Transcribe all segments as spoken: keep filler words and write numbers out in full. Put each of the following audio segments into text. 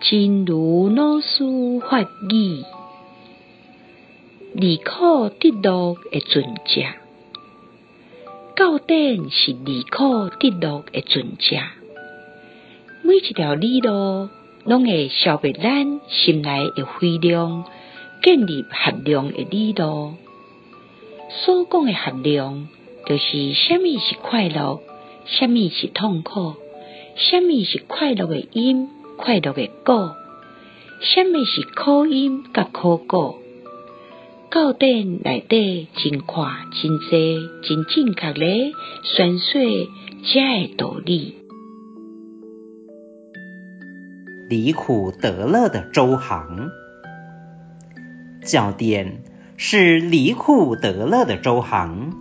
真如老师法语，离苦得乐的存者，到底是离苦得乐的存者。每一条理路拢会消灭咱心内的非量，建立合量的理路。所讲的合量，就是什么是快乐，什么是痛苦，什么是快乐的因。快乐的果，什么是苦因甲苦果？教典内底真宽、真济、真正确咧宣说遮个道理。离苦得乐的周行，教典是离苦得乐的周行。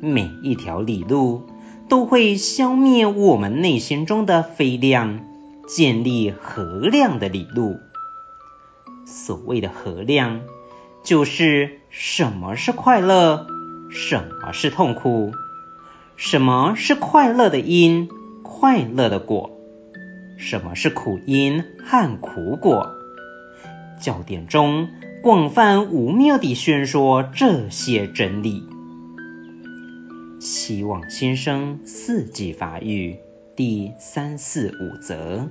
每一条理路都会消灭我们内心中的非量。建立合量的理路。所谓的合量，就是什么是快乐，什么是痛苦，什么是快乐的因，快乐的果，什么是苦因和苦果。教典中广泛无谬地宣说这些真理。希望新生四季法语第三四五则。